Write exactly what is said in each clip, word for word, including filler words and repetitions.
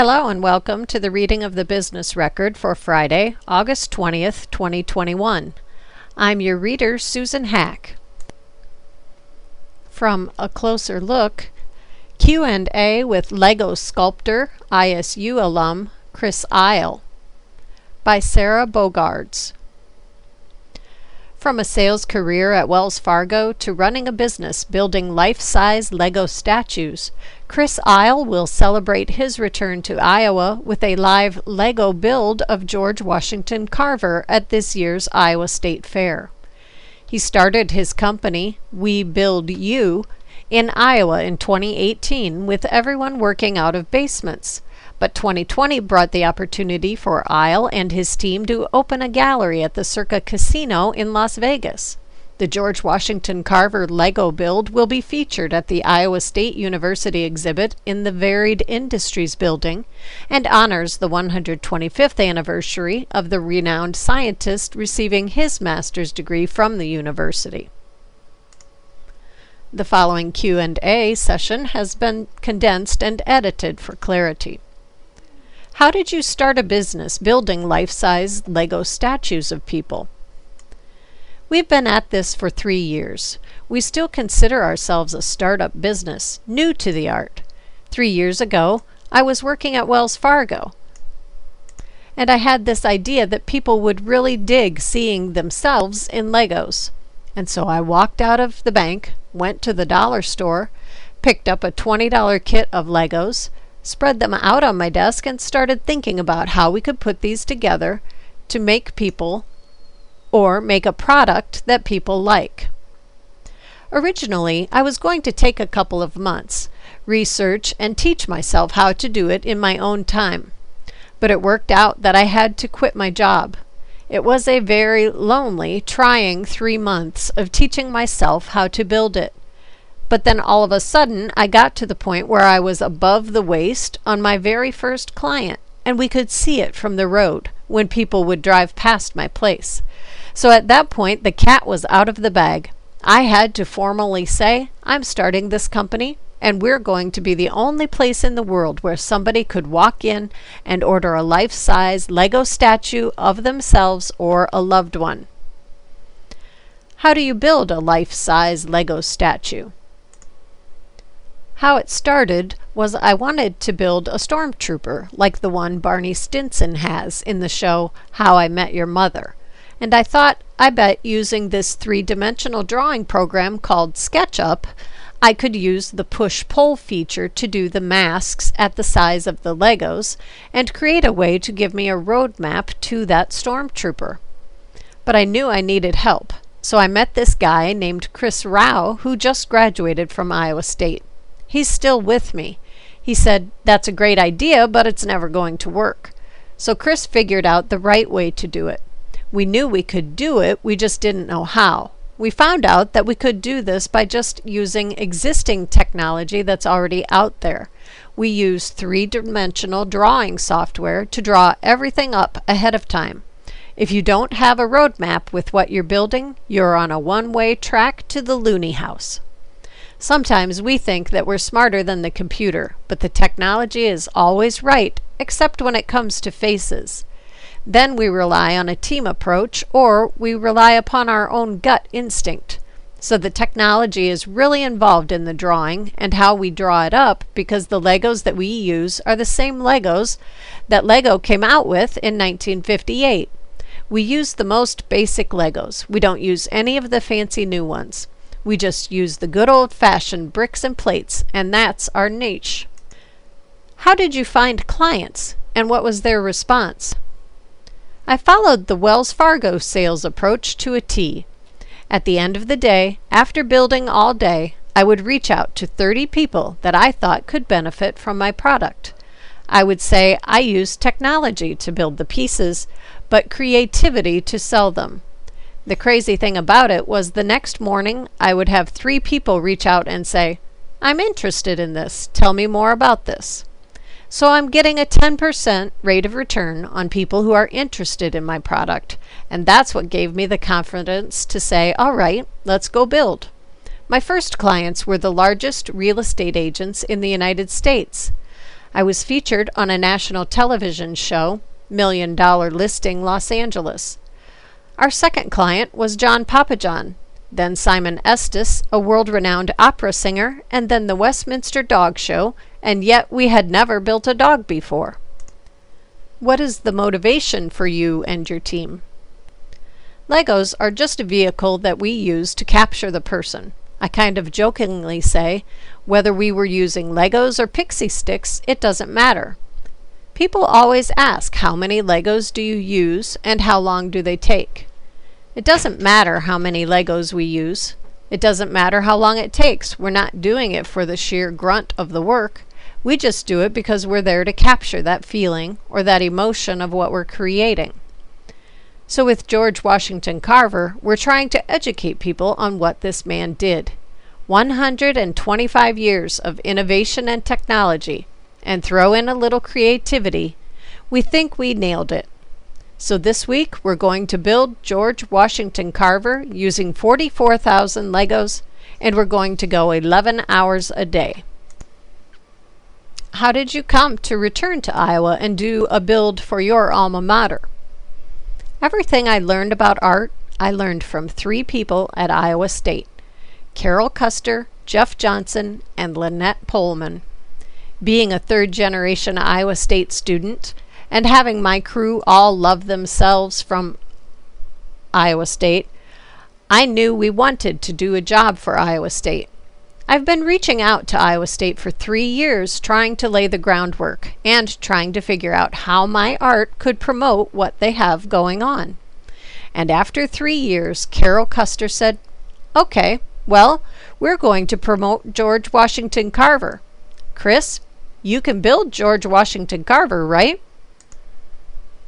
Hello and welcome to the reading of the business record for Friday, August twentieth, twenty twenty-one. I'm your reader, Susan Hack. From A Closer Look, Q and A with Lego sculptor, I S U alum, Chris Eil, by Sarah Bogards. From a sales career at Wells Fargo to running a business building life-size Lego statues, Chris Eil will celebrate his return to Iowa with a live Lego build of George Washington Carver at this year's Iowa State Fair. He started his company, We Build You, in Iowa in twenty eighteen with everyone working out of basements. But twenty twenty brought the opportunity for Eil and his team to open a gallery at the Circa Casino in Las Vegas. The George Washington Carver Lego build will be featured at the Iowa State University exhibit in the Varied Industries Building and honors the one hundred twenty-fifth anniversary of the renowned scientist receiving his master's degree from the university. The following Q and A session has been condensed and edited for clarity. How did you start a business building life-size Lego statues of people? We've been at this for three years. We still consider ourselves a startup business, new to the art. Three years ago, I was working at Wells Fargo, and I had this idea that people would really dig seeing themselves in Legos. And so I walked out of the bank, went to the dollar store, picked up a twenty dollar kit of Legos, spread them out on my desk, and started thinking about how we could put these together to make people or make a product that people like. Originally, I was going to take a couple of months, research, and teach myself how to do it in my own time. But it worked out that I had to quit my job. It was a very lonely, trying three months of teaching myself how to build it. But then all of a sudden, I got to the point where I was above the waist on my very first client, and we could see it from the road when people would drive past my place. So at that point, the cat was out of the bag. I had to formally say, I'm starting this company, and we're going to be the only place in the world where somebody could walk in and order a life-size Lego statue of themselves or a loved one. How do you build a life-size Lego statue? How it started was I wanted to build a stormtrooper like the one Barney Stinson has in the show How I Met Your Mother, and I thought, I bet using this three-dimensional drawing program called SketchUp, I could use the push-pull feature to do the masks at the size of the Legos and create a way to give me a roadmap to that stormtrooper. But I knew I needed help, so I met this guy named Chris Rao, who just graduated from Iowa State. He's still with me. He said, that's a great idea, but it's never going to work. So Chris figured out the right way to do it. We knew we could do it, we just didn't know how. We found out that we could do this by just using existing technology that's already out there. We use three-dimensional drawing software to draw everything up ahead of time. If you don't have a roadmap with what you're building, you're on a one-way track to the loony house. Sometimes we think that we're smarter than the computer, but the technology is always right, except when it comes to faces. Then we rely on a team approach, or we rely upon our own gut instinct. So the technology is really involved in the drawing and how we draw it up, because the Legos that we use are the same Legos that Lego came out with in nineteen fifty-eight. We use the most basic Legos. We don't use any of the fancy new ones. We just use the good old-fashioned bricks and plates, and that's our niche. How did you find clients, and what was their response? I followed the Wells Fargo sales approach to a T. At the end of the day, after building all day, I would reach out to thirty people that I thought could benefit from my product. I would say I use technology to build the pieces, but creativity to sell them. The crazy thing about it was the next morning I would have three people reach out and say, I'm interested in this, tell me more about this. So I'm getting a ten percent rate of return on people who are interested in my product, and that's what gave me the confidence to say, all right, let's go build. My first clients were the largest real estate agents in the United States. I was featured on a national television show, Million Dollar Listing Los Angeles. Our second client was John Papajan, then Simon Estes, a world-renowned opera singer, and then the Westminster Dog Show, and yet we had never built a dog before. What is the motivation for you and your team? Legos are just a vehicle that we use to capture the person. I kind of jokingly say, whether we were using Legos or pixie sticks, it doesn't matter. People always ask, how many Legos do you use and how long do they take? It doesn't matter how many Legos we use. It doesn't matter how long it takes. We're not doing it for the sheer grunt of the work. We just do it because we're there to capture that feeling or that emotion of what we're creating. So with George Washington Carver, we're trying to educate people on what this man did. one hundred twenty-five years of innovation and technology, and throw in a little creativity, we think we nailed it. So this week, we're going to build George Washington Carver using forty-four thousand Legos, and we're going to go eleven hours a day. How did you come to return to Iowa and do a build for your alma mater? Everything I learned about art, I learned from three people at Iowa State: Carol Custer, Jeff Johnson, and Lynette Pullman. Being a third-generation Iowa State student and having my crew all love themselves from Iowa State, I knew we wanted to do a job for Iowa State. I've been reaching out to Iowa State for three years trying to lay the groundwork and trying to figure out how my art could promote what they have going on. And after three years, Carol Custer said, "Okay, well, we're going to promote George Washington Carver. Chris, you can build George Washington Carver, right?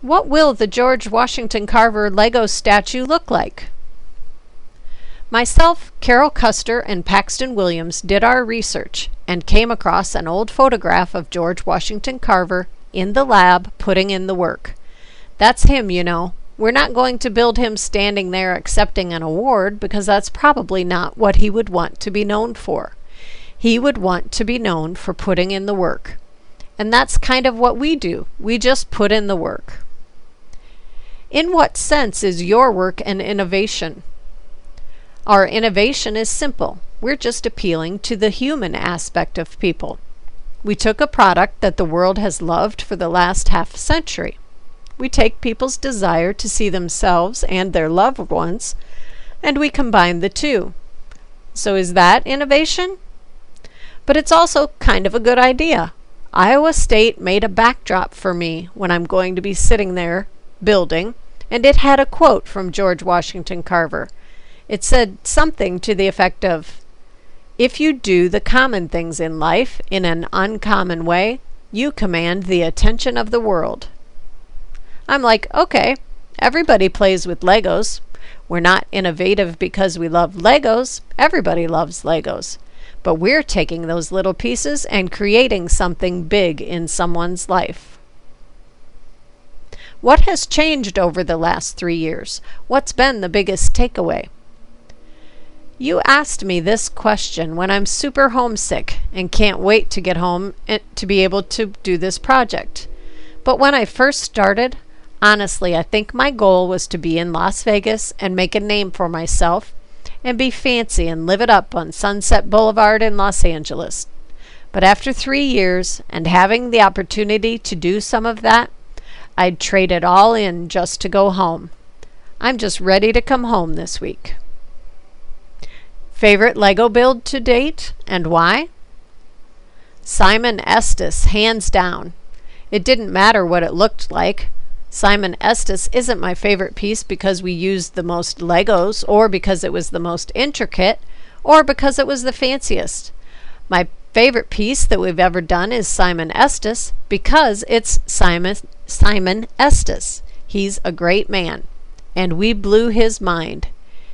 What will the George Washington Carver Lego statue look like?" Myself, Carol Custer, and Paxton Williams did our research and came across an old photograph of George Washington Carver in the lab putting in the work. That's him, you know. We're not going to build him standing there accepting an award because that's probably not what he would want to be known for. He would want to be known for putting in the work. And that's kind of what we do. We just put in the work. In what sense is your work an innovation? Our innovation is simple. We're just appealing to the human aspect of people. We took a product that the world has loved for the last half century. We take people's desire to see themselves and their loved ones, and we combine the two. So is that innovation? But it's also kind of a good idea. Iowa State made a backdrop for me when I'm going to be sitting there building, and it had a quote from George Washington Carver. It said something to the effect of, "If you do the common things in life in an uncommon way, you command the attention of the world." I'm like, okay, everybody plays with Legos. We're not innovative because we love Legos. Everybody loves Legos. But we're taking those little pieces and creating something big in someone's life. What has changed over the last three years? What's been the biggest takeaway? You asked me this question when I'm super homesick and can't wait to get home and to be able to do this project. But when I first started, honestly, I think my goal was to be in Las Vegas and make a name for myself and be fancy and live it up on Sunset Boulevard in Los Angeles. But after three years and having the opportunity to do some of that, I'd trade it all in just to go home. I'm just ready to come home this week. Favorite Lego build to date and why? Simon Estes, hands down. It didn't matter what it looked like. Simon Estes isn't my favorite piece because we used the most Legos or because it was the most intricate or because it was the fanciest. My favorite piece that we've ever done is Simon Estes because it's Simon, Simon Estes. He's a great man, and we blew his mind.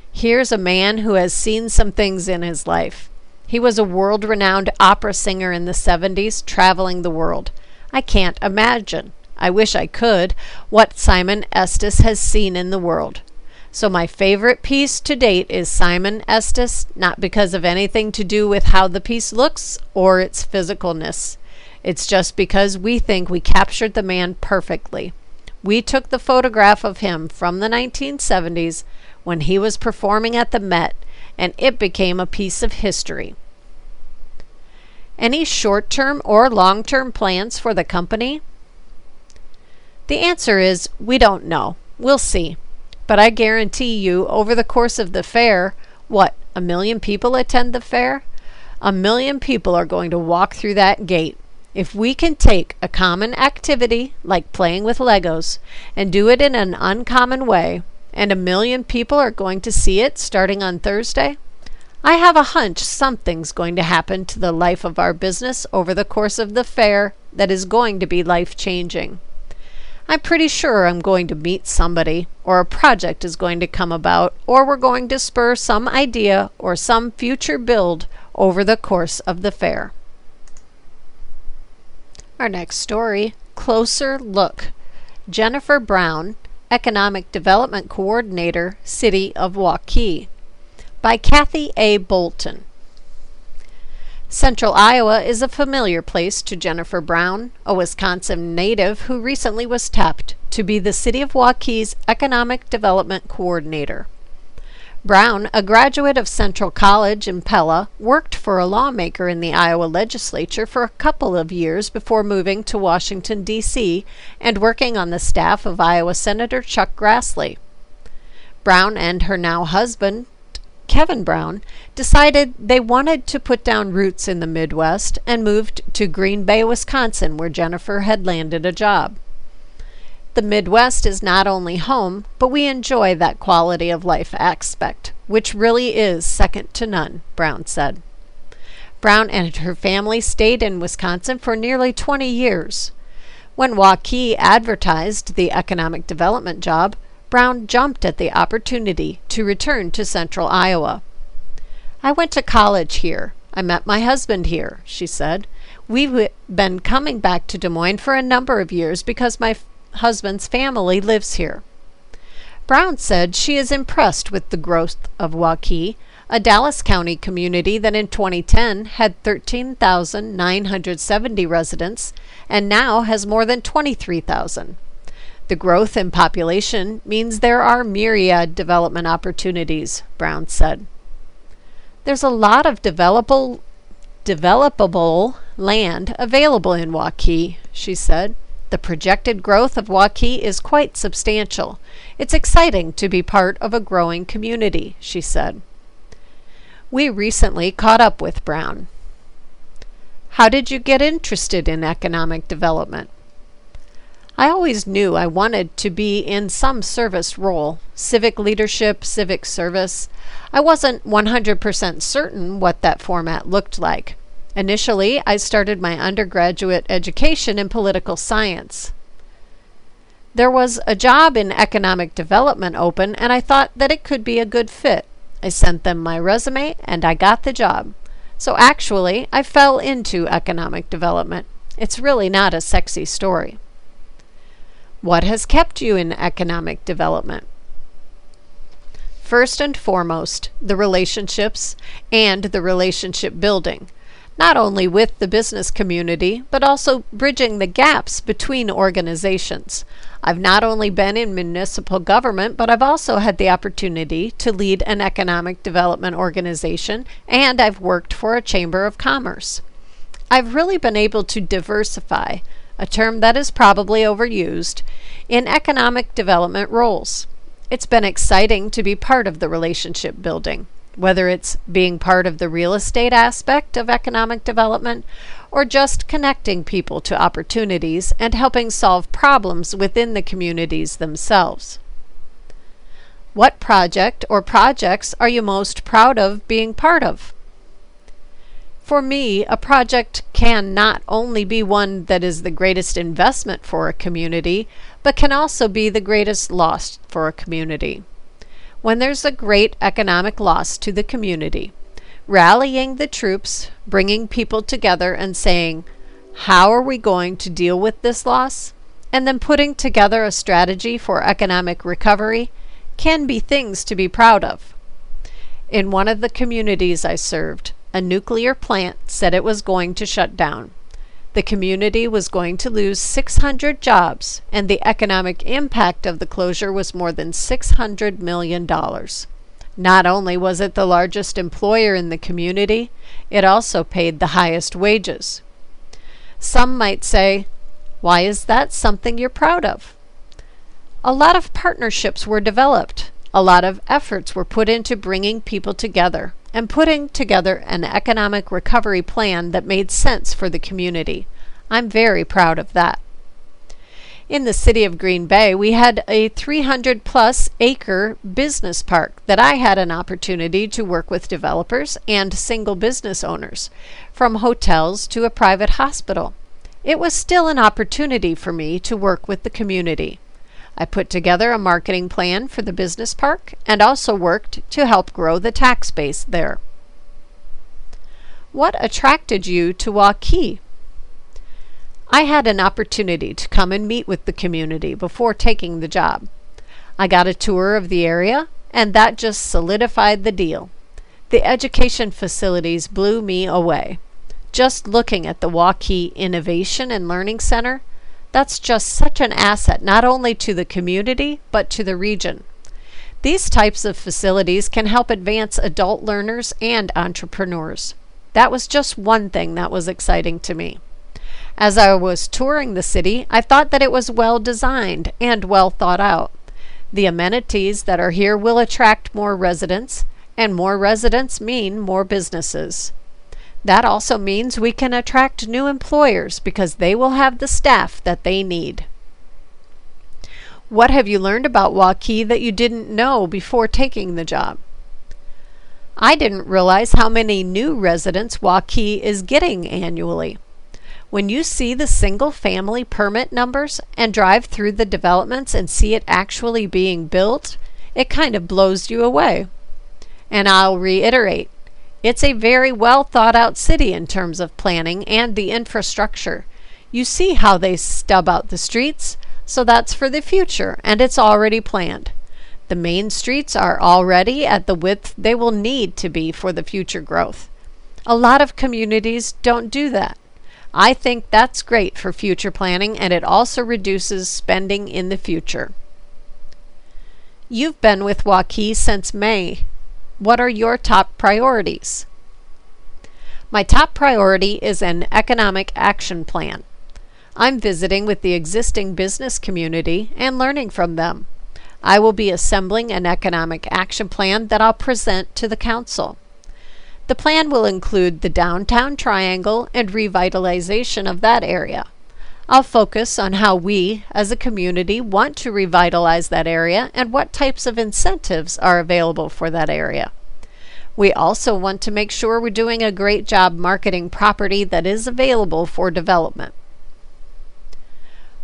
Here's a man who has seen some things in his life. He was a world-renowned opera singer in the seventies, traveling the world. I can't imagine, I wish I could, what Simon Estes has seen in the world. So my favorite piece to date is Simon Estes, not because of anything to do with how the piece looks or its physicalness. It's just because we think we captured the man perfectly. We took the photograph of him from the nineteen seventies when he was performing at the Met, and it became a piece of history. Any short-term or long-term plans for the company? The answer is we don't know. We'll see. But I guarantee you, over the course of the fair, what, a million people attend the fair? A million people are going to walk through that gate. If we can take a common activity, like playing with Legos, and do it in an uncommon way, and a million people are going to see it starting on Thursday, I have a hunch something's going to happen to the life of our business over the course of the fair that is going to be life-changing. I'm pretty sure I'm going to meet somebody, or a project is going to come about, or we're going to spur some idea or some future build over the course of the fair. Our next story, Closer Look. Jennifer Brown, Economic Development Coordinator, City of Waukee. By Kathy A. Bolton. Central Iowa is a familiar place to Jennifer Brown, a Wisconsin native who recently was tapped to be the City of Waukee's Economic Development Coordinator. Brown, a graduate of Central College in Pella, worked for a lawmaker in the Iowa legislature for a couple of years before moving to Washington, D C and working on the staff of Iowa Senator Chuck Grassley. Brown and her now husband, Kevin Brown, decided they wanted to put down roots in the Midwest and moved to Green Bay, Wisconsin, where Jennifer had landed a job. The Midwest is not only home, but we enjoy that quality of life aspect, which really is second to none, Brown said. Brown and her family stayed in Wisconsin for nearly twenty years. When Waukee advertised the economic development job, Brown jumped at the opportunity to return to Central Iowa. I went to college here. I met my husband here, she said. We've been coming back to Des Moines for a number of years because my husband's family lives here. Brown said she is impressed with the growth of Waukee, a Dallas County community that in twenty ten had thirteen thousand nine hundred seventy residents and now has more than twenty-three thousand. The growth in population means there are myriad development opportunities, Brown said. There's a lot of developable, developable land available in Waukee, she said. The projected growth of Waukee is quite substantial. It's exciting to be part of a growing community, she said. We recently caught up with Brown. How did you get interested in economic development? I always knew I wanted to be in some service role, civic leadership, civic service. I wasn't one hundred percent certain what that format looked like. Initially, I started my undergraduate education in political science. There was a job in economic development open, and I thought that it could be a good fit. I sent them my resume, and I got the job. So actually, I fell into economic development. It's really not a sexy story. What has kept you in economic development? First and foremost, the relationships and the relationship building. Not only with the business community, but also bridging the gaps between organizations. I've not only been in municipal government, but I've also had the opportunity to lead an economic development organization, and I've worked for a chamber of commerce. I've really been able to diversify, a term that is probably overused, in economic development roles. It's been exciting to be part of the relationship building, whether it's being part of the real estate aspect of economic development or just connecting people to opportunities and helping solve problems within the communities themselves. What project or projects are you most proud of being part of? For me, a project can not only be one that is the greatest investment for a community, but can also be the greatest loss for a community. When there's a great economic loss to the community, rallying the troops, bringing people together and saying, how are we going to deal with this loss? And then putting together a strategy for economic recovery can be things to be proud of. In one of the communities I served, a nuclear plant said it was going to shut down. The community was going to lose six hundred jobs, and the economic impact of the closure was more than six hundred million dollars. Not only was it the largest employer in the community, it also paid the highest wages. Some might say, why is that something you're proud of? A lot of partnerships were developed. A lot of efforts were put into bringing people together and putting together an economic recovery plan that made sense for the community. I'm very proud of that. In the city of Green Bay, we had a three hundred plus acre business park that I had an opportunity to work with developers and single business owners, from hotels to a private hospital. It was still an opportunity for me to work with the community. I put together a marketing plan for the business park and also worked to help grow the tax base there. What attracted you to Waukee? I had an opportunity to come and meet with the community before taking the job. I got a tour of the area, and that just solidified the deal. The education facilities blew me away. Just looking at the Waukee Innovation and Learning Center, that's just such an asset not only to the community, but to the region. These types of facilities can help advance adult learners and entrepreneurs. That was just one thing that was exciting to me. As I was touring the city, I thought that it was well designed and well thought out. The amenities that are here will attract more residents, and more residents mean more businesses. That also means we can attract new employers because they will have the staff that they need. What have you learned about Waukee that you didn't know before taking the job? I didn't realize how many new residents Waukee is getting annually. When you see the single-family permit numbers and drive through the developments and see it actually being built, it kind of blows you away. And I'll reiterate, it's a very well-thought-out city in terms of planning and the infrastructure. You see how they stub out the streets, so that's for the future, and it's already planned. The main streets are already at the width they will need to be for the future growth. A lot of communities don't do that. I think that's great for future planning, and it also reduces spending in the future. You've been with Waukee since May. What are your top priorities? My top priority is an economic action plan. I'm visiting with the existing business community and learning from them. I will be assembling an economic action plan that I'll present to the council. The plan will include the downtown triangle and revitalization of that area. I'll focus on how we, as a community, want to revitalize that area and what types of incentives are available for that area. We also want to make sure we're doing a great job marketing property that is available for development.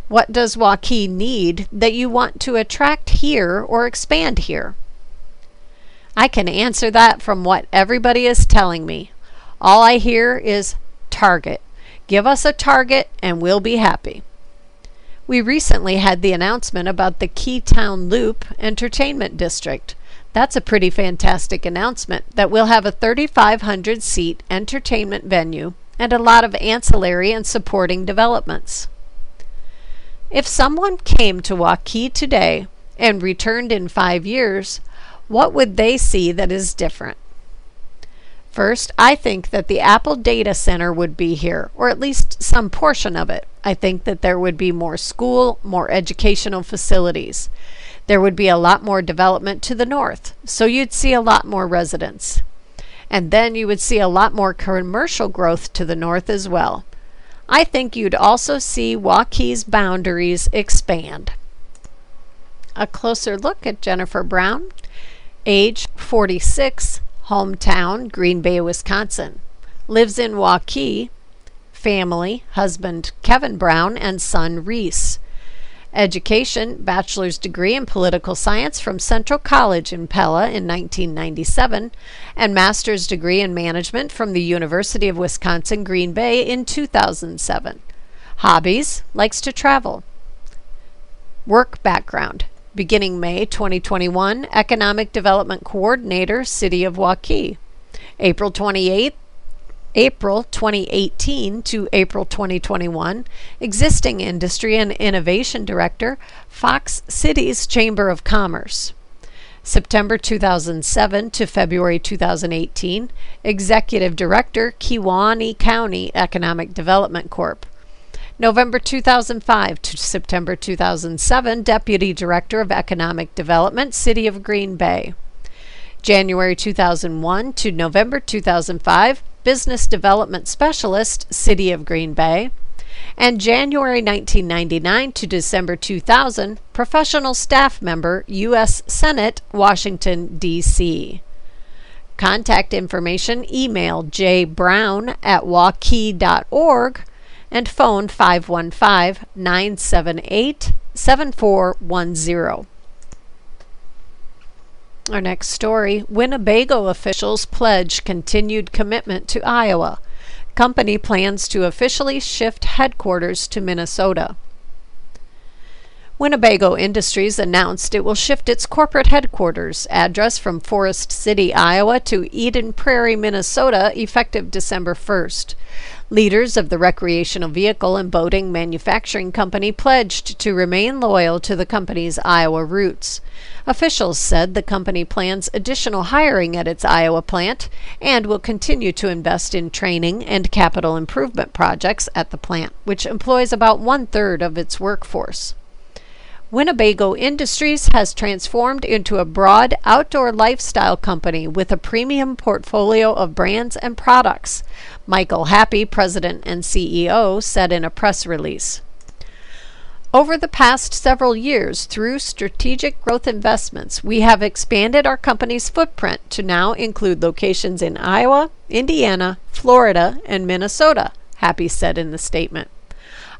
What does Waukee need that you want to attract here or expand here? I can answer that from what everybody is telling me. All I hear is target. Give us a target and we'll be happy. We recently had the announcement about the Keytown Loop Entertainment District. That's a pretty fantastic announcement that we'll have a thirty-five hundred seat entertainment venue and a lot of ancillary and supporting developments. If someone came to Waukee today and returned in five years, what would they see that is different? First, I think that the Apple Data Center would be here, or at least some portion of it. I think that there would be more school, more educational facilities. There would be a lot more development to the north, so you'd see a lot more residents. And then you would see a lot more commercial growth to the north as well. I think you'd also see Waukee's boundaries expand. A closer look at Jennifer Brown. Age forty-six, hometown, Green Bay, Wisconsin. Lives in Waukee. Family, husband Kevin Brown and son Reese. Education, bachelor's degree in political science from Central College in Pella in nineteen ninety-seven, and master's degree in management from the University of Wisconsin, Green Bay in two thousand seven. Hobbies, likes to travel. Work background. Beginning May twenty twenty-one, Economic Development Coordinator, City of Waukee. April twenty-eighth, April twenty eighteen to April twenty twenty-one, Existing Industry and Innovation Director, Fox Cities Chamber of Commerce. September two thousand seven to February two thousand eighteen, Executive Director, Kewanee County Economic Development Corp. November two thousand five to September two thousand seven, Deputy Director of Economic Development, City of Green Bay. January two thousand one to November two thousand five, Business Development Specialist, City of Green Bay. And January nineteen ninety-nine to December two thousand, Professional Staff Member, U S Senate, Washington, D C Contact information, email j brown at waukee dot org. and phone five one five, nine seven eight, seven four one zero. Our next story, Winnebago officials pledge continued commitment to Iowa. Company plans to officially shift headquarters to Minnesota. Winnebago Industries announced it will shift its corporate headquarters address from Forest City, Iowa to Eden Prairie, Minnesota, effective December first. Leaders of the recreational vehicle and boating manufacturing company pledged to remain loyal to the company's Iowa roots. Officials said the company plans additional hiring at its Iowa plant and will continue to invest in training and capital improvement projects at the plant, which employs about one-third of its workforce. Winnebago Industries has transformed into a broad outdoor lifestyle company with a premium portfolio of brands and products, Michael Happy, president and C E O, said in a press release. Over the past several years, through strategic growth investments, we have expanded our company's footprint to now include locations in Iowa, Indiana, Florida, and Minnesota, Happy said in the statement.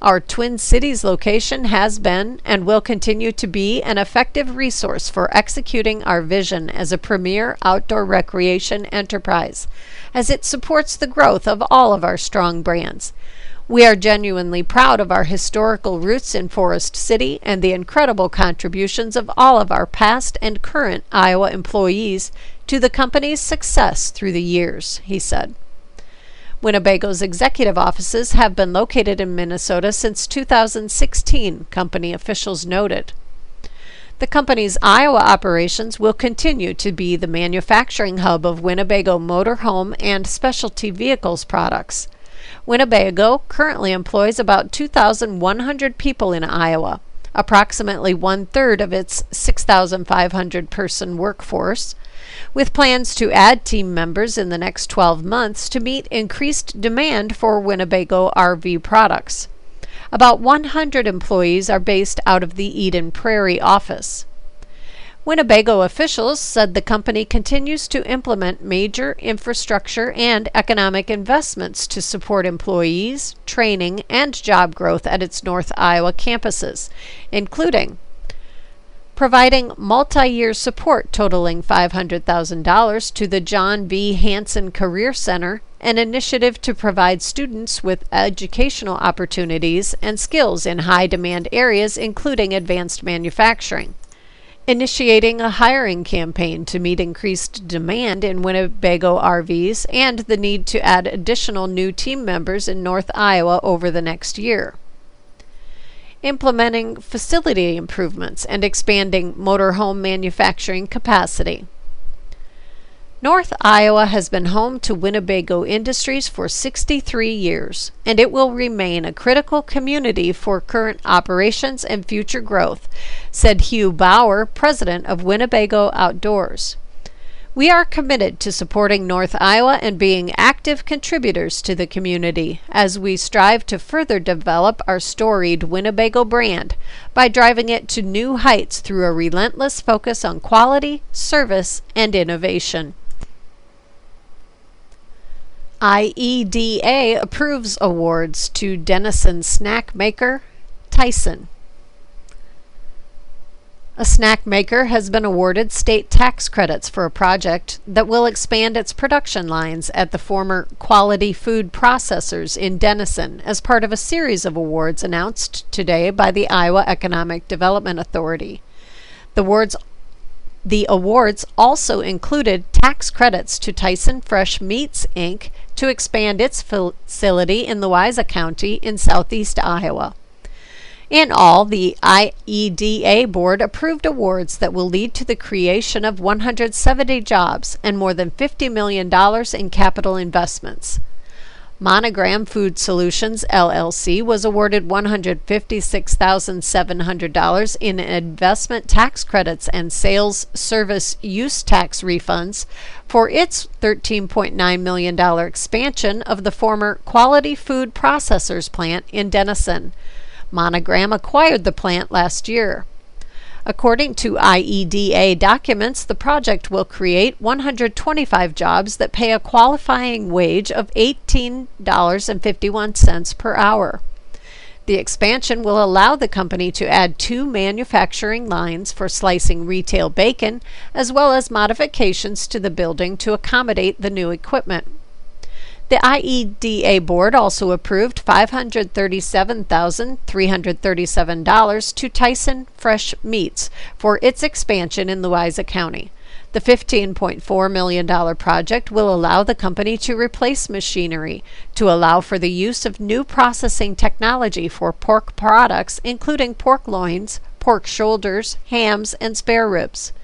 Our Twin Cities location has been and will continue to be an effective resource for executing our vision as a premier outdoor recreation enterprise, as it supports the growth of all of our strong brands. We are genuinely proud of our historical roots in Forest City and the incredible contributions of all of our past and current Iowa employees to the company's success through the years, he said. Winnebago's executive offices have been located in Minnesota since two thousand sixteen, company officials noted. The company's Iowa operations will continue to be the manufacturing hub of Winnebago motorhome and specialty vehicles products. Winnebago currently employs about two thousand one hundred people in Iowa, approximately one-third of its six thousand five hundred person workforce, with plans to add team members in the next twelve months to meet increased demand for Winnebago R V products. About one hundred employees are based out of the Eden Prairie office. Winnebago officials said the company continues to implement major infrastructure and economic investments to support employees, training, and job growth at its North Iowa campuses, including providing multi-year support totaling five hundred thousand dollars to the John B. Hansen Career Center, an initiative to provide students with educational opportunities and skills in high-demand areas, including advanced manufacturing. Initiating a hiring campaign to meet increased demand in Winnebago R Vs and the need to add additional new team members in North Iowa over the next year. Implementing facility improvements and expanding motorhome manufacturing capacity. North Iowa has been home to Winnebago Industries for sixty-three years, and it will remain a critical community for current operations and future growth, said Hugh Bauer, president of Winnebago Outdoors. We are committed to supporting North Iowa and being active contributors to the community as we strive to further develop our storied Winnebago brand by driving it to new heights through a relentless focus on quality, service, and innovation. I E D A approves awards to Denison snack maker Tyson. A snack maker has been awarded state tax credits for a project that will expand its production lines at the former Quality Food Processors in Denison as part of a series of awards announced today by the Iowa Economic Development Authority. The awards, the awards also included tax credits to Tyson Fresh Meats, Incorporated to to expand its facility in Louisa County in southeast Iowa. In all, the I E D A board approved awards that will lead to the creation of one hundred seventy jobs and more than fifty million dollars in capital investments. Monogram Food Solutions, L L C, was awarded one hundred fifty-six thousand seven hundred dollars in investment tax credits and sales service use tax refunds for its thirteen point nine million dollars expansion of the former Quality Food Processors plant in Denison. Monogram acquired the plant last year. According to I E D A documents, the project will create one hundred twenty-five jobs that pay a qualifying wage of eighteen dollars and fifty-one cents per hour. The expansion will allow the company to add two manufacturing lines for slicing retail bacon, as well as modifications to the building to accommodate the new equipment. The I E D A board also approved five hundred thirty-seven thousand three hundred thirty-seven dollars to Tyson Fresh Meats for its expansion in Louisa County. The fifteen point four million dollars project will allow the company to replace machinery to allow for the use of new processing technology for pork products, including pork loins, pork shoulders, hams, and spare ribs.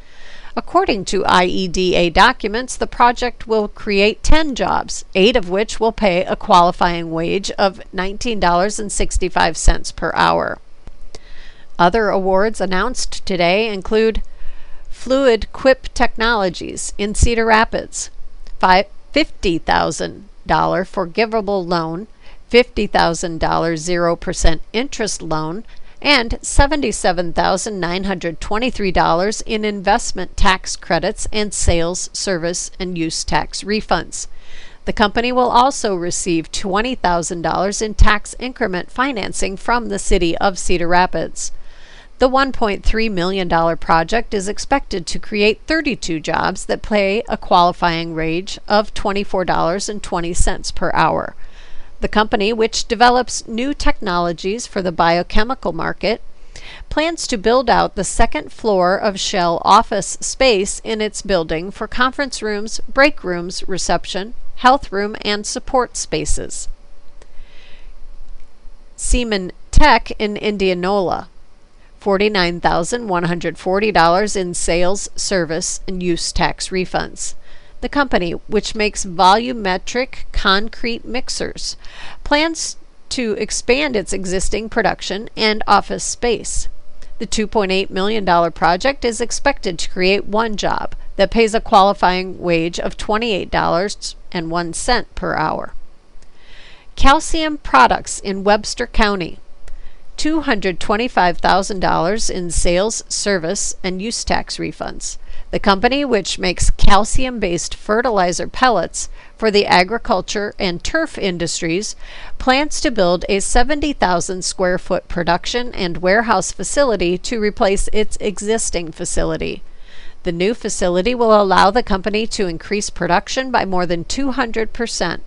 According to I E D A documents, the project will create ten jobs, eight of which will pay a qualifying wage of nineteen dollars and sixty-five cents per hour. Other awards announced today include Fluid Quip Technologies in Cedar Rapids, fifty thousand dollars forgivable loan, fifty thousand dollars zero percent interest loan, and seventy-seven thousand nine hundred twenty-three dollars in investment tax credits and sales, service, and use tax refunds. The company will also receive twenty thousand dollars in tax increment financing from the city of Cedar Rapids. The one point three million dollars project is expected to create thirty-two jobs that pay a qualifying wage of twenty-four dollars and twenty cents per hour. The company, which develops new technologies for the biochemical market, plans to build out the second floor of shell office space in its building for conference rooms, break rooms, reception, health room, and support spaces. Siemens Tech in Indianola, forty-nine thousand one hundred forty dollars in sales, service, and use tax refunds. The company, which makes volumetric concrete mixers, plans to expand its existing production and office space. The two point eight million dollars project is expected to create one job that pays a qualifying wage of twenty-eight dollars and one cent per hour. Calcium Products in Webster County, two hundred twenty-five thousand dollars in sales, service, and use tax refunds. The company, which makes calcium-based fertilizer pellets for the agriculture and turf industries, plans to build a seventy thousand square foot production and warehouse facility to replace its existing facility. The new facility will allow the company to increase production by more than two hundred percent.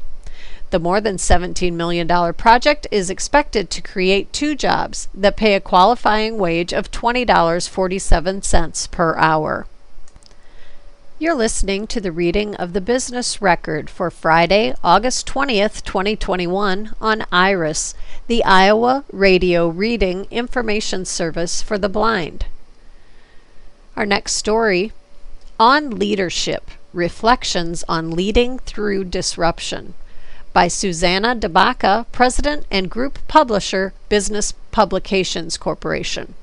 The more than seventeen million dollars project is expected to create two jobs that pay a qualifying wage of twenty dollars and forty-seven cents per hour. You're listening to the reading of the business record for Friday, August twentieth, twenty twenty-one on IRIS, the Iowa Radio Reading Information Service for the Blind. Our next story, On Leadership, Reflections on Leading Through Disruption, by Susanna DeBaca, President and Group Publisher, Business Publications Corporation.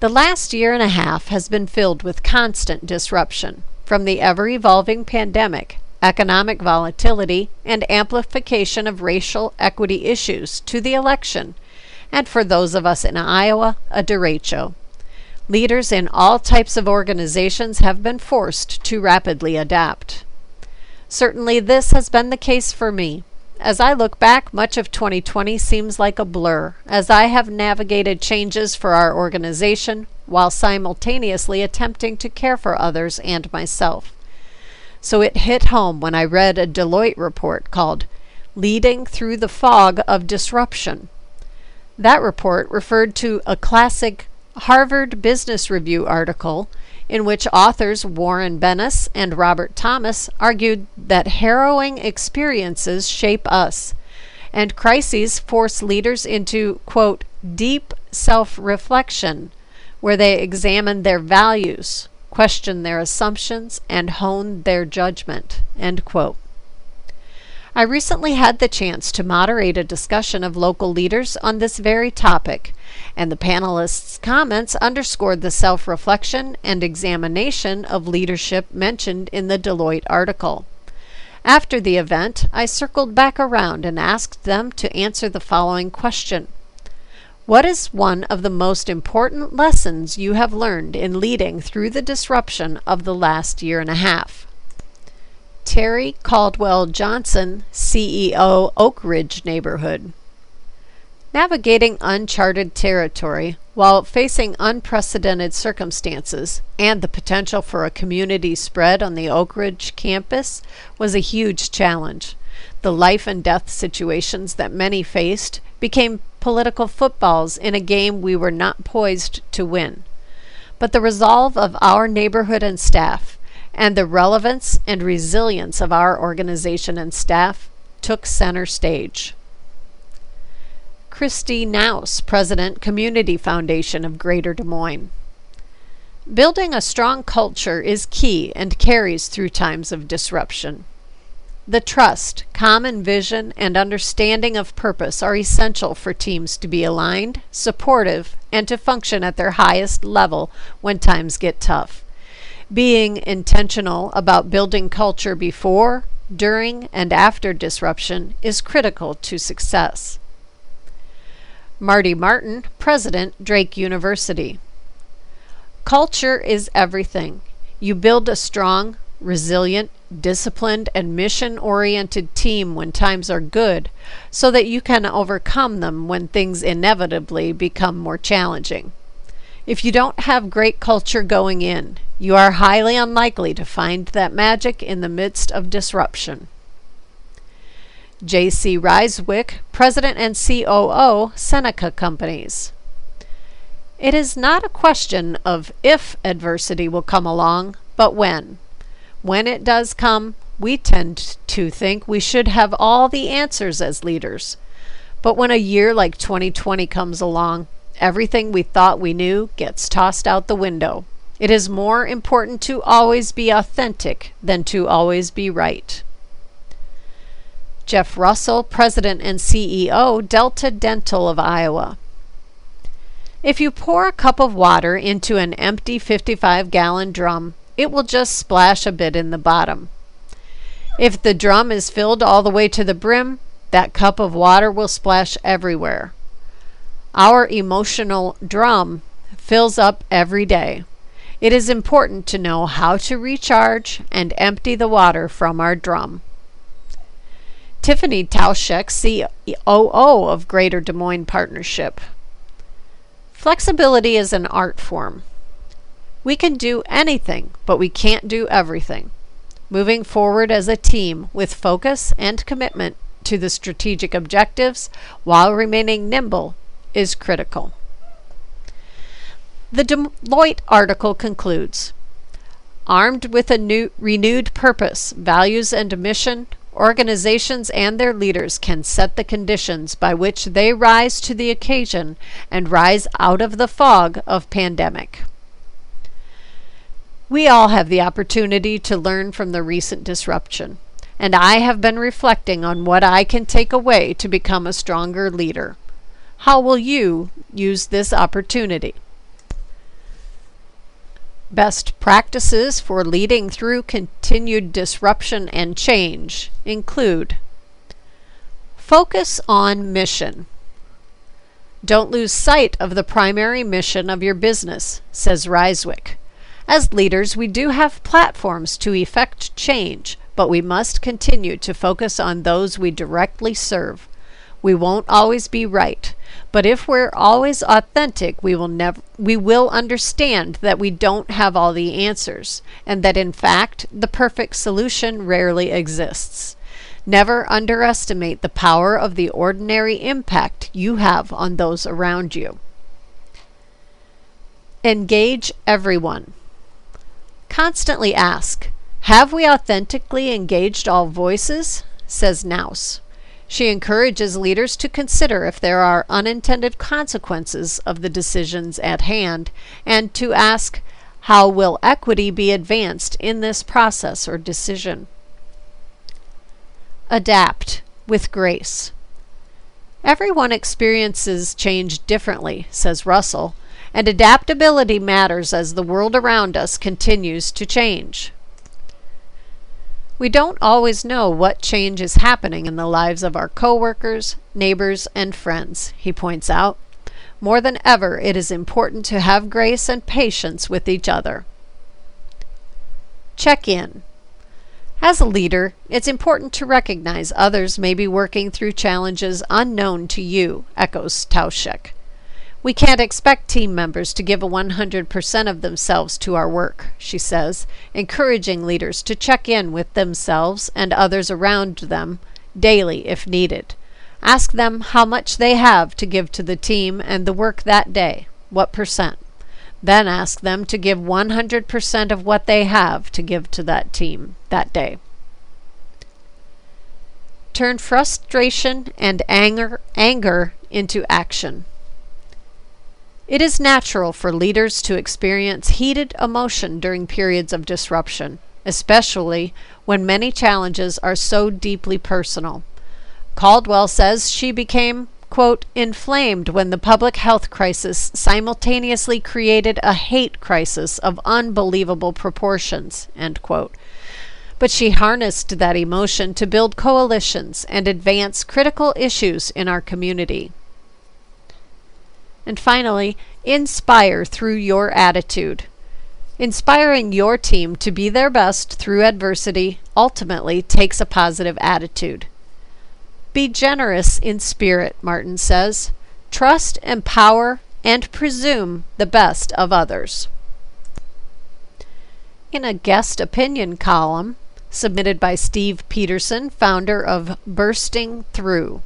The last year and a half has been filled with constant disruption, from the ever-evolving pandemic, economic volatility, and amplification of racial equity issues to the election, and for those of us in Iowa, a derecho. Leaders in all types of organizations have been forced to rapidly adapt. Certainly this has been the case for me. As I look back, much of twenty twenty seems like a blur, as I have navigated changes for our organization while simultaneously attempting to care for others and myself. So it hit home when I read a Deloitte report called Leading Through the Fog of Disruption. That report referred to a classic Harvard Business Review article in which authors Warren Bennis and Robert Thomas argued that harrowing experiences shape us, and crises force leaders into, quote, deep self-reflection, where they examine their values, question their assumptions, and hone their judgment, end quote. I recently had the chance to moderate a discussion of local leaders on this very topic, and the panelists' comments underscored the self-reflection and examination of leadership mentioned in the Deloitte article. After the event, I circled back around and asked them to answer the following question. What is one of the most important lessons you have learned in leading through the disruption of the last year and a half? Terry Caldwell Johnson, C E O, Oak Ridge Neighborhood. Navigating uncharted territory while facing unprecedented circumstances and the potential for a community spread on the Oak Ridge campus was a huge challenge. The life and death situations that many faced became political footballs in a game we were not poised to win. But the resolve of our neighborhood and staff, and the relevance and resilience of our organization and staff, took center stage. Christy Naus, President, Community Foundation of Greater Des Moines. Building a strong culture is key and carries through times of disruption. The trust, common vision, and understanding of purpose are essential for teams to be aligned, supportive, and to function at their highest level when times get tough. Being intentional about building culture before, during, and after disruption is critical to success. Marty Martin, President, Drake University. Culture is everything. You build a strong, resilient, disciplined, and mission-oriented team when times are good, so that you can overcome them when things inevitably become more challenging. If you don't have great culture going in, you are highly unlikely to find that magic in the midst of disruption. J C Reiswick, President and C O O, Seneca Companies. It is not a question of if adversity will come along, but when. When it does come, we tend to think we should have all the answers as leaders. But when a year like twenty twenty comes along, everything we thought we knew gets tossed out the window. It is more important to always be authentic than to always be right. Jeff Russell, President and C E O, Delta Dental of Iowa. If you pour a cup of water into an empty fifty-five gallon drum, it will just splash a bit in the bottom. If the drum is filled all the way to the brim, that cup of water will splash everywhere. Our emotional drum fills up every day. It is important to know how to recharge and empty the water from our drum. Tiffany Tauschek, C O O of Greater Des Moines Partnership. Flexibility is an art form. We can do anything, but we can't do everything. Moving forward as a team with focus and commitment to the strategic objectives while remaining nimble is critical. The Deloitte article concludes, armed with a new, renewed purpose, values, and mission, organizations and their leaders can set the conditions by which they rise to the occasion and rise out of the fog of pandemic. We all have the opportunity to learn from the recent disruption, and I have been reflecting on what I can take away to become a stronger leader. How will you use this opportunity? Best practices for leading through continued disruption and change include: focus on mission. Don't lose sight of the primary mission of your business, says Reiswick. As leaders, we do have platforms to effect change, but we must continue to focus on those we directly serve. We won't always be right, but if we're always authentic, we will never we will understand that we don't have all the answers, and that in fact the perfect solution rarely exists. Never underestimate the power of the ordinary impact you have on those around you. Engage everyone. Constantly ask, have we authentically engaged all voices? Says Nouse. She encourages leaders to consider if there are unintended consequences of the decisions at hand, and to ask, how will equity be advanced in this process or decision? Adapt with grace. Everyone experiences change differently, says Russell, and adaptability matters as the world around us continues to change. We don't always know what change is happening in the lives of our coworkers, neighbors, and friends, he points out. More than ever, it is important to have grace and patience with each other. Check in. As a leader, it's important to recognize others may be working through challenges unknown to you, echoes Tauschek. We can't expect team members to give one hundred percent of themselves to our work, she says, encouraging leaders to check in with themselves and others around them daily if needed. Ask them how much they have to give to the team and the work that day, what percent. Then ask them to give one hundred percent of what they have to give to that team that day. Turn frustration and anger, anger into action. It is natural for leaders to experience heated emotion during periods of disruption, especially when many challenges are so deeply personal. Caldwell says she became, quote, inflamed when the public health crisis simultaneously created a hate crisis of unbelievable proportions, end quote. But she harnessed that emotion to build coalitions and advance critical issues in our community. And finally, inspire through your attitude. Inspiring your team to be their best through adversity ultimately takes a positive attitude. Be generous in spirit, Martin says. Trust, empower, and presume the best of others. In a guest opinion column submitted by Steve Peterson, founder of Bursting Through,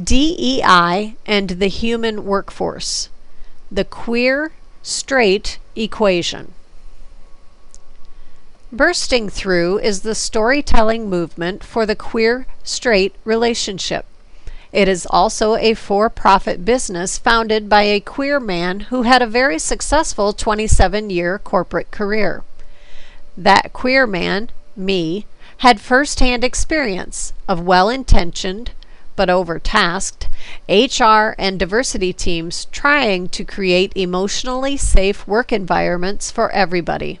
D E I and the Human Workforce, the Queer Straight Equation. Bursting Through is the storytelling movement for the queer-straight relationship. It is also a for-profit business founded by a queer man who had a very successful twenty-seven-year corporate career. That queer man, me, had first-hand experience of well-intentioned, but overtasked, H R and diversity teams trying to create emotionally safe work environments for everybody.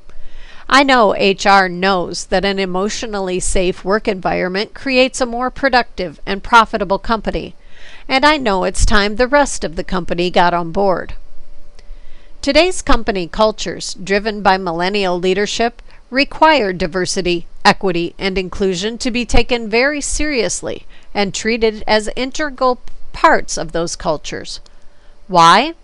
I know H R knows that an emotionally safe work environment creates a more productive and profitable company, and I know it's time the rest of the company got on board. Today's company cultures, driven by millennial leadership, require diversity, equity, and inclusion to be taken very seriously and treated as integral parts of those cultures. Why?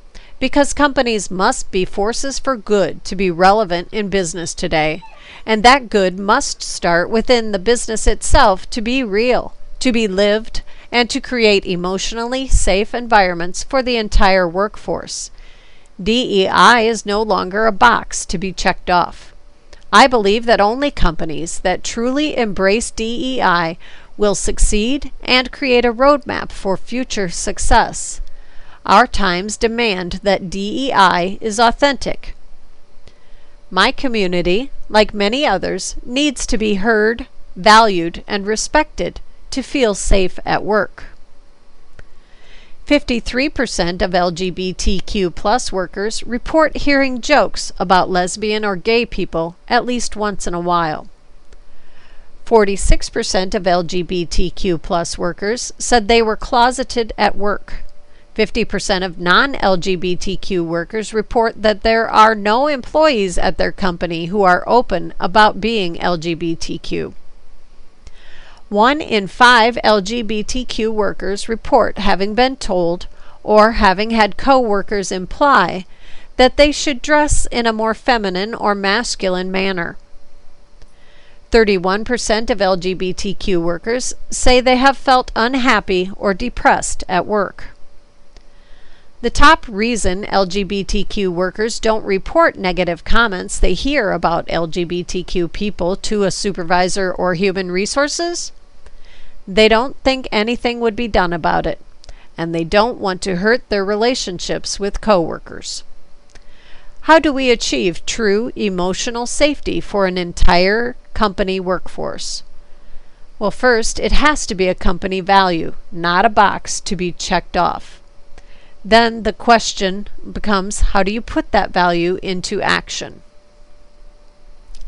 Because companies must be forces for good to be relevant in business today, and that good must start within the business itself to be real, to be lived, and to create emotionally safe environments for the entire workforce. D E I is no longer a box to be checked off. I believe that only companies that truly embrace D E I will succeed and create a roadmap for future success. Our times demand that D E I is authentic. My community, like many others, needs to be heard, valued, and respected to feel safe at work. fifty-three percent of L G B T Q plus workers report hearing jokes about lesbian or gay people at least once in a while. forty-six percent of L G B T Q plus workers said they were closeted at work. fifty percent of non-L G B T Q workers report that there are no employees at their company who are open about being L G B T Q. One in five L G B T Q workers report having been told or having had co-workers imply that they should dress in a more feminine or masculine manner. thirty-one percent of L G B T Q workers say they have felt unhappy or depressed at work. The top reason L G B T Q workers don't report negative comments they hear about L G B T Q people to a supervisor or human resources? They don't think anything would be done about it, and they don't want to hurt their relationships with coworkers. How do we achieve true emotional safety for an entire company workforce? Well, first, it has to be a company value, not a box to be checked off. Then the question becomes, how do you put that value into action?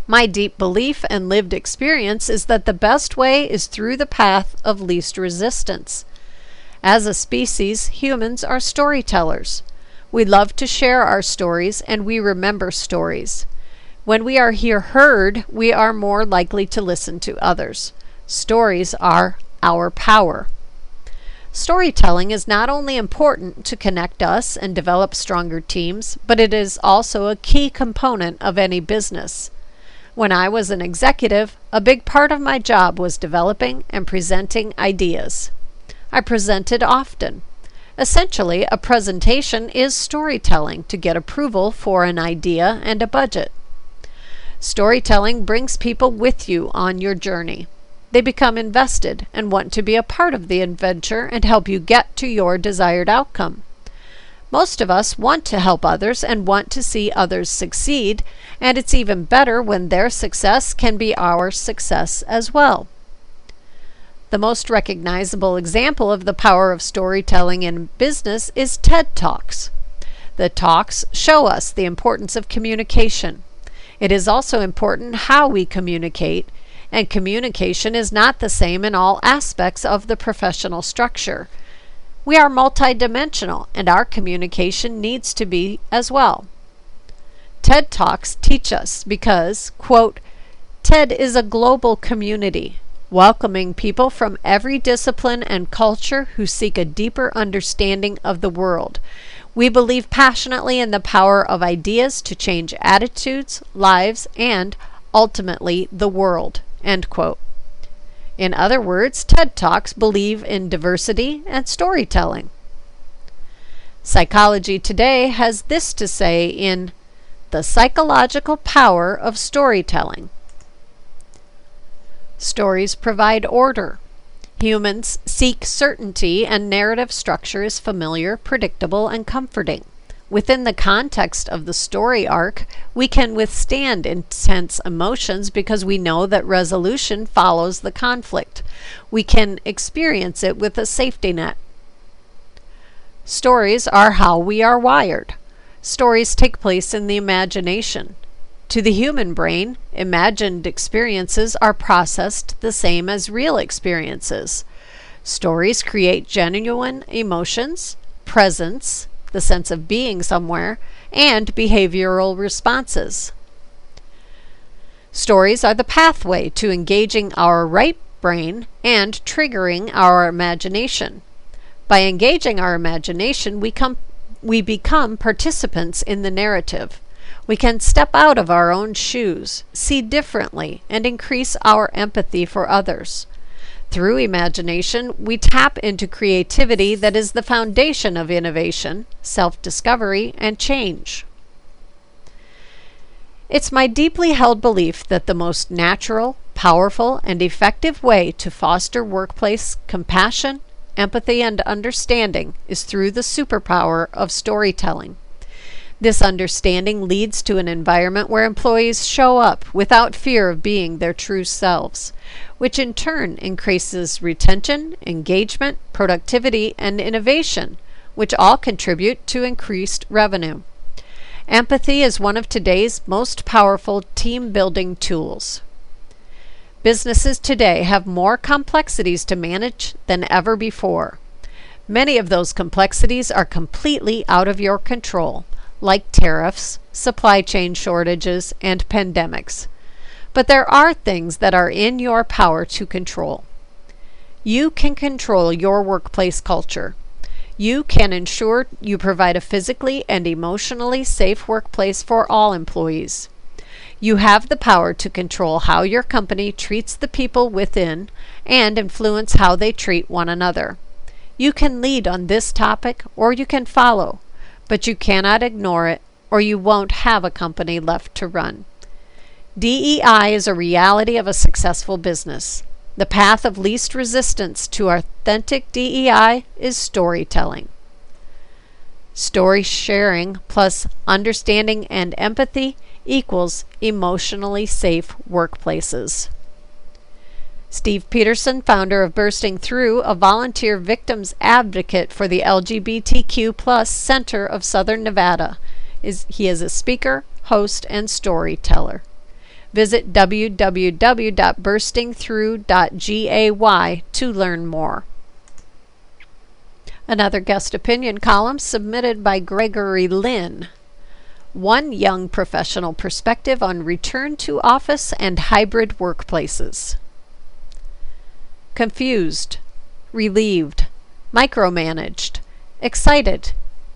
My deep belief and lived experience is that the best way is through the path of least resistance. As a species, humans are storytellers. We love to share our stories, and we remember stories. When we are here heard, we are more likely to listen to others. Stories are our power. Storytelling is not only important to connect us and develop stronger teams, but it is also a key component of any business. When I was an executive, a big part of my job was developing and presenting ideas. I presented often. Essentially, a presentation is storytelling to get approval for an idea and a budget. Storytelling brings people with you on your journey. They become invested and want to be a part of the adventure and help you get to your desired outcome. Most of us want to help others and want to see others succeed, and it's even better when their success can be our success as well. The most recognizable example of the power of storytelling in business is TED Talks. The talks show us the importance of communication. It is also important how we communicate, and communication is not the same in all aspects of the professional structure. We are multidimensional, and our communication needs to be as well. TED Talks teach us because, quote, TED is a global community, welcoming people from every discipline and culture who seek a deeper understanding of the world. We believe passionately in the power of ideas to change attitudes, lives, and ultimately the world. End quote. In other words, TED Talks believe in diversity and storytelling. Psychology Today has this to say in The Psychological Power of Storytelling. Stories provide order. Humans seek certainty, and narrative structure is familiar, predictable, and comforting. Within the context of the story arc, we can withstand intense emotions because we know that resolution follows the conflict. We can experience it with a safety net. Stories are how we are wired. Stories take place in the imagination. To the human brain, imagined experiences are processed the same as real experiences. Stories create genuine emotions, presence, the sense of being somewhere, and behavioral responses. Stories are the pathway to engaging our right brain and triggering our imagination. By engaging our imagination, we, com- we become participants in the narrative. We can step out of our own shoes, see differently, and increase our empathy for others. Through imagination, we tap into creativity that is the foundation of innovation, self-discovery, and change. It's my deeply held belief that the most natural, powerful, and effective way to foster workplace compassion, empathy, and understanding is through the superpower of storytelling. This understanding leads to an environment where employees show up without fear of being their true selves, which in turn increases retention, engagement, productivity, and innovation, which all contribute to increased revenue. Empathy is one of today's most powerful team-building tools. Businesses today have more complexities to manage than ever before. Many of those complexities are completely out of your control, like tariffs, supply chain shortages, and pandemics. But there are things that are in your power to control. You can control your workplace culture. You can ensure you provide a physically and emotionally safe workplace for all employees. You have the power to control how your company treats the people within and influence how they treat one another. You can lead on this topic, or you can follow. but you cannot ignore it, or you won't have a company left to run. D E I is a reality of a successful business. The path of least resistance to authentic D E I is storytelling. Story sharing plus understanding and empathy equals emotionally safe workplaces. Steve Peterson, founder of Bursting Through, a volunteer victims advocate for the L G B T Q plus Center of Southern Nevada, is he is a speaker, host, and storyteller. Visit w w w dot bursting through dot gay to learn more. Another guest opinion column submitted by Gregory Lynn. One young professional perspective on return to office and hybrid workplaces. Confused, relieved, micromanaged, excited,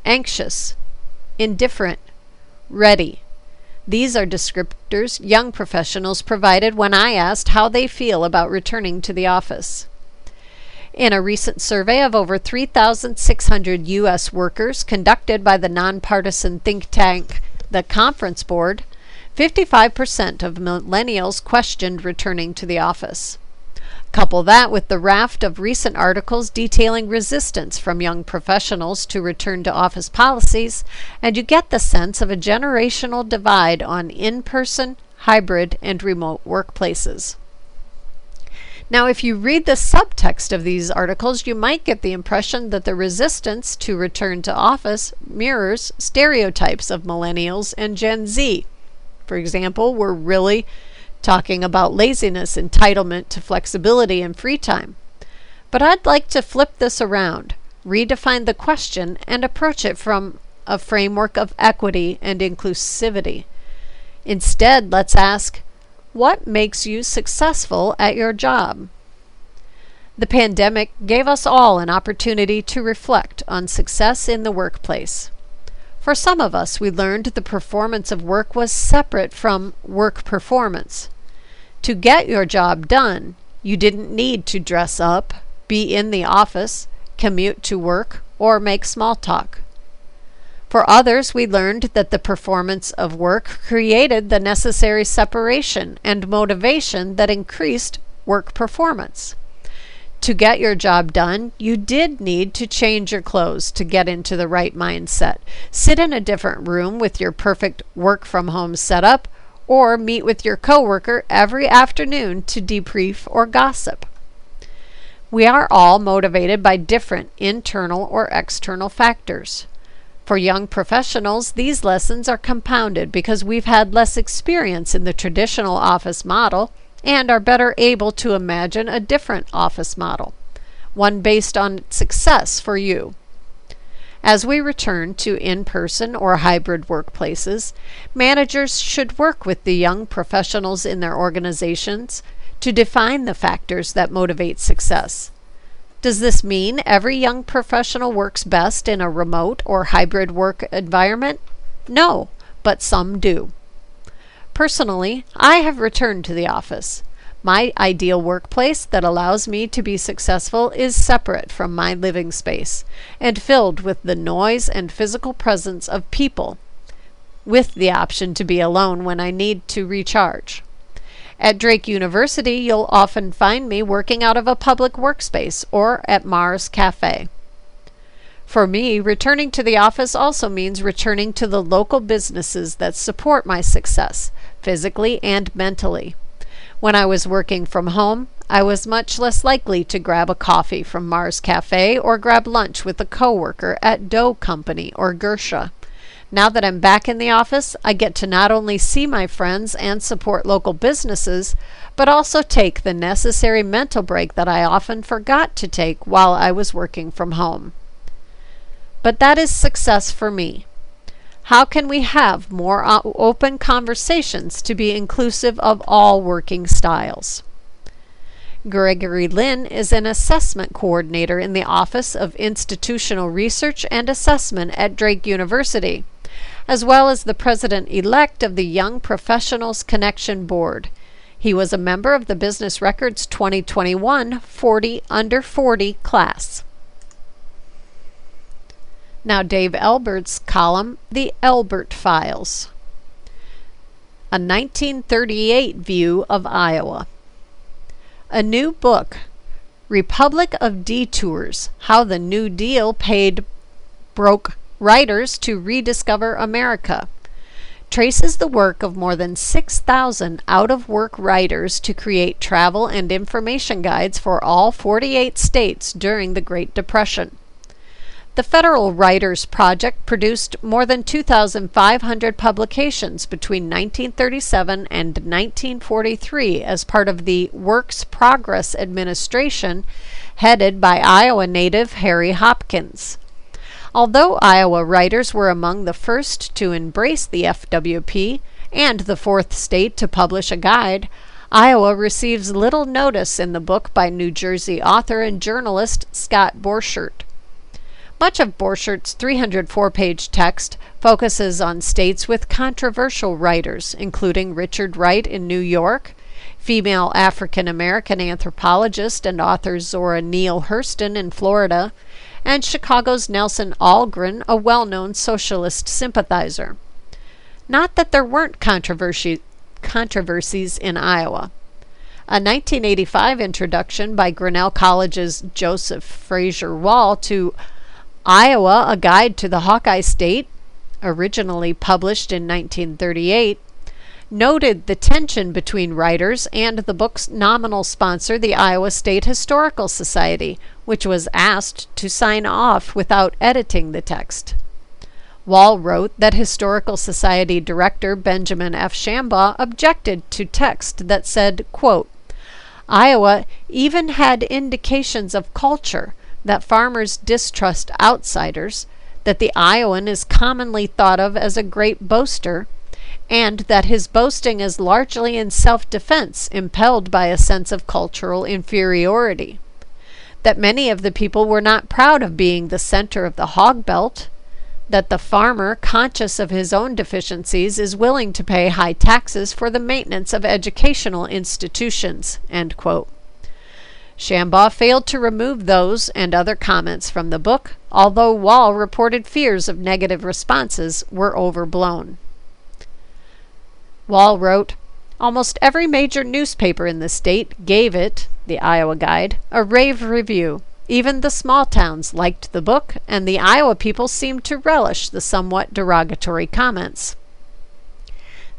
anxious, indifferent, ready. These are descriptors young professionals provided when I asked how they feel about returning to the office. In a recent survey of over three thousand six hundred U S workers conducted by the nonpartisan think tank, the Conference Board, fifty-five percent of millennials questioned returning to the office. Couple that with the raft of recent articles detailing resistance from young professionals to return to office policies, and you get the sense of a generational divide on in-person, hybrid, and remote workplaces. Now, if you read the subtext of these articles, you might get the impression that the resistance to return to office mirrors stereotypes of millennials and Gen Z. For example, we're really talking about laziness, entitlement to flexibility, and free time. But I'd like to flip this around, redefine the question, and approach it from a framework of equity and inclusivity. Instead, let's ask, what makes you successful at your job? The pandemic gave us all an opportunity to reflect on success in the workplace. For some of us, we learned the performance of work was separate from work performance. To get your job done, you didn't need to dress up, be in the office, commute to work, or make small talk. For others, we learned that the performance of work created the necessary separation and motivation that increased work performance. To get your job done, you did need to change your clothes to get into the right mindset, sit in a different room with your perfect work-from-home setup, or meet with your coworker every afternoon to debrief or gossip. We are all motivated by different internal or external factors. For young professionals, these lessons are compounded because we've had less experience in the traditional office model and are better able to imagine a different office model, one based on success for you. As we return to in-person or hybrid workplaces, managers should work with the young professionals in their organizations to define the factors that motivate success. Does this mean every young professional works best in a remote or hybrid work environment? No, but some do. Personally, I have returned to the office. My ideal workplace that allows me to be successful is separate from my living space and filled with the noise and physical presence of people, with the option to be alone when I need to recharge. At Drake University, you'll often find me working out of a public workspace or at Mars Cafe. For me, returning to the office also means returning to the local businesses that support my success, physically and mentally. When I was working from home, I was much less likely to grab a coffee from Mars Cafe or grab lunch with a coworker at Doe Company or Gersha. Now that I'm back in the office, I get to not only see my friends and support local businesses, but also take the necessary mental break that I often forgot to take while I was working from home. But that is success for me. How can we have more o- open conversations to be inclusive of all working styles? Gregory Lynn is an assessment coordinator in the Office of Institutional Research and Assessment at Drake University, as well as the president-elect of the Young Professionals Connection Board. He was a member of the Business Records twenty twenty-one forty under forty class. Now Dave Elbert's column, The Elbert Files. A nineteen thirty-eight view of Iowa. A new book, Republic of Detours, How the New Deal Paid Broke Writers to Rediscover America, traces the work of more than six thousand out-of-work writers to create travel and information guides for all forty-eight states during the Great Depression. The Federal Writers Project produced more than two thousand five hundred publications between nineteen thirty-seven and nineteen forty-three as part of the Works Progress Administration headed by Iowa native Harry Hopkins. Although Iowa writers were among the first to embrace the F W P and the fourth state to publish a guide, Iowa receives little notice in the book by New Jersey author and journalist Scott Borchert. Much of Borchert's three hundred four page text focuses on states with controversial writers, including Richard Wright in New York, female African-American anthropologist and author Zora Neale Hurston in Florida, and Chicago's Nelson Algren, a well-known socialist sympathizer. Not that there weren't controversy, controversies in Iowa. A nineteen eighty-five introduction by Grinnell College's Joseph Fraser Wall to Iowa, A Guide to the Hawkeye State, originally published in nineteen thirty-eight, noted the tension between writers and the book's nominal sponsor, the Iowa State Historical Society, which was asked to sign off without editing the text. Wall wrote that Historical Society Director Benjamin F. Shambaugh objected to text that said, quote, Iowa even had indications of culture, that farmers distrust outsiders, that the Iowan is commonly thought of as a great boaster, and that his boasting is largely in self-defense, impelled by a sense of cultural inferiority. That many of the people were not proud of being the center of the hog belt. That the farmer, conscious of his own deficiencies, is willing to pay high taxes for the maintenance of educational institutions. End quote. Shambaugh failed to remove those and other comments from the book, although Wall reported fears of negative responses were overblown. Wall wrote, almost every major newspaper in the state gave it, the Iowa Guide, a rave review. Even the small towns liked the book, and the Iowa people seemed to relish the somewhat derogatory comments.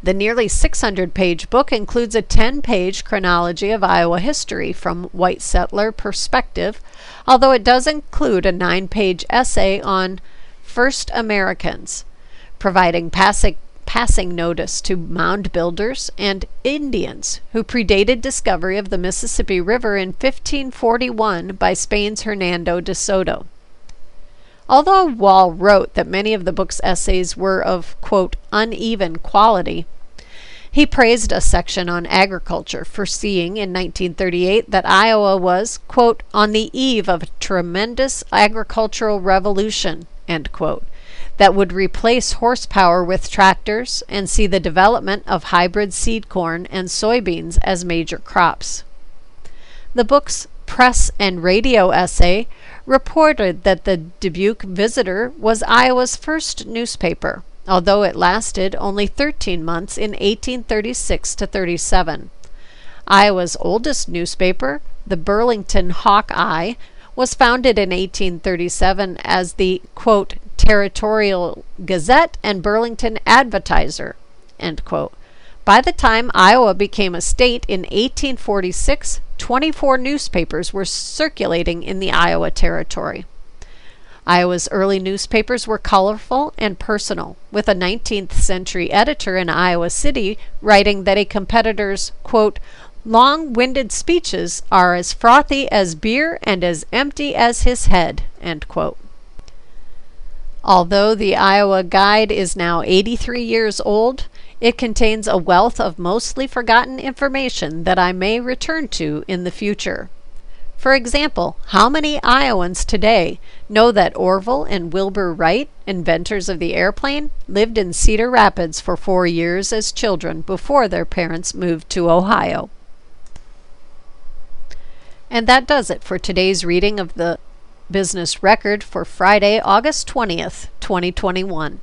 The nearly six hundred page book includes a ten page chronology of Iowa history from white settler perspective, although it does include a nine page essay on First Americans, providing passing passing notice to mound builders and Indians who predated discovery of the Mississippi River in fifteen forty-one by Spain's Hernando de Soto. Although Wall wrote that many of the book's essays were of, quote, uneven quality, he praised a section on agriculture, foreseeing in nineteen thirty-eight that Iowa was, quote, on the eve of a tremendous agricultural revolution, end quote, that would replace horsepower with tractors and see the development of hybrid seed corn and soybeans as major crops. The book's press and radio essay reported that the Dubuque Visitor was Iowa's first newspaper, although it lasted only thirteen months in eighteen thirty-six to thirty-seven. Iowa's oldest newspaper, the Burlington Hawkeye, was founded in eighteen thirty-seven as the, quote, Territorial Gazette and Burlington Advertiser, end quote. By the time Iowa became a state in eighteen forty-six, twenty-four newspapers were circulating in the Iowa Territory. Iowa's early newspapers were colorful and personal, with a nineteenth century editor in Iowa City writing that a competitor's, quote, long-winded speeches are as frothy as beer and as empty as his head, end quote. Although the Iowa Guide is now eighty-three years old, it contains a wealth of mostly forgotten information that I may return to in the future. For example, how many Iowans today know that Orville and Wilbur Wright, inventors of the airplane, lived in Cedar Rapids for four years as children before their parents moved to Ohio? And that does it for today's reading of the business record for Friday, August twentieth, twenty twenty-one.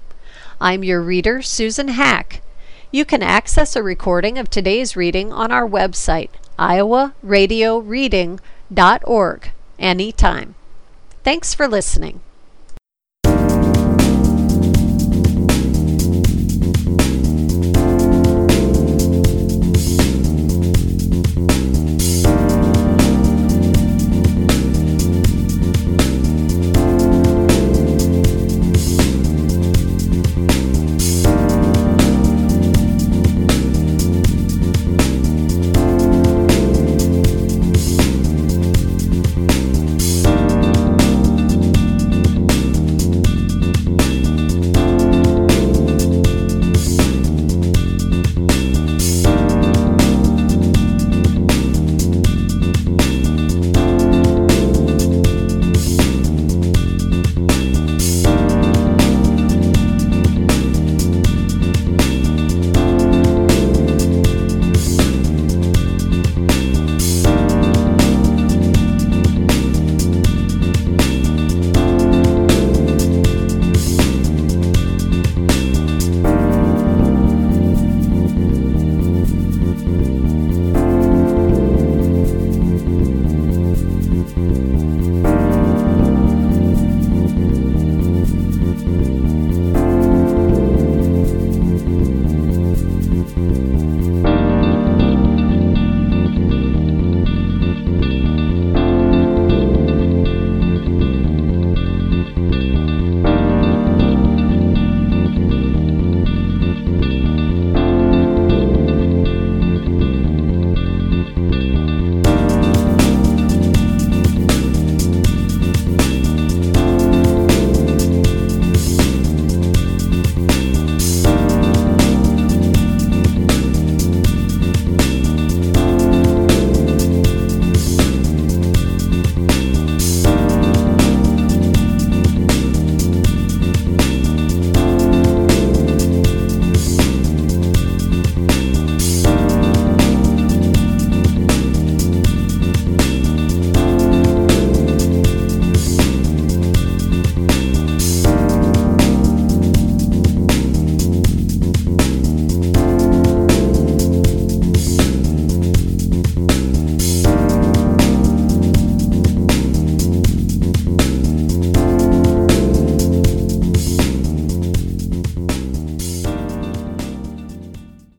I'm your reader, Susan Hack. You can access a recording of today's reading on our website, iowa radio reading dot org, anytime. Thanks for listening.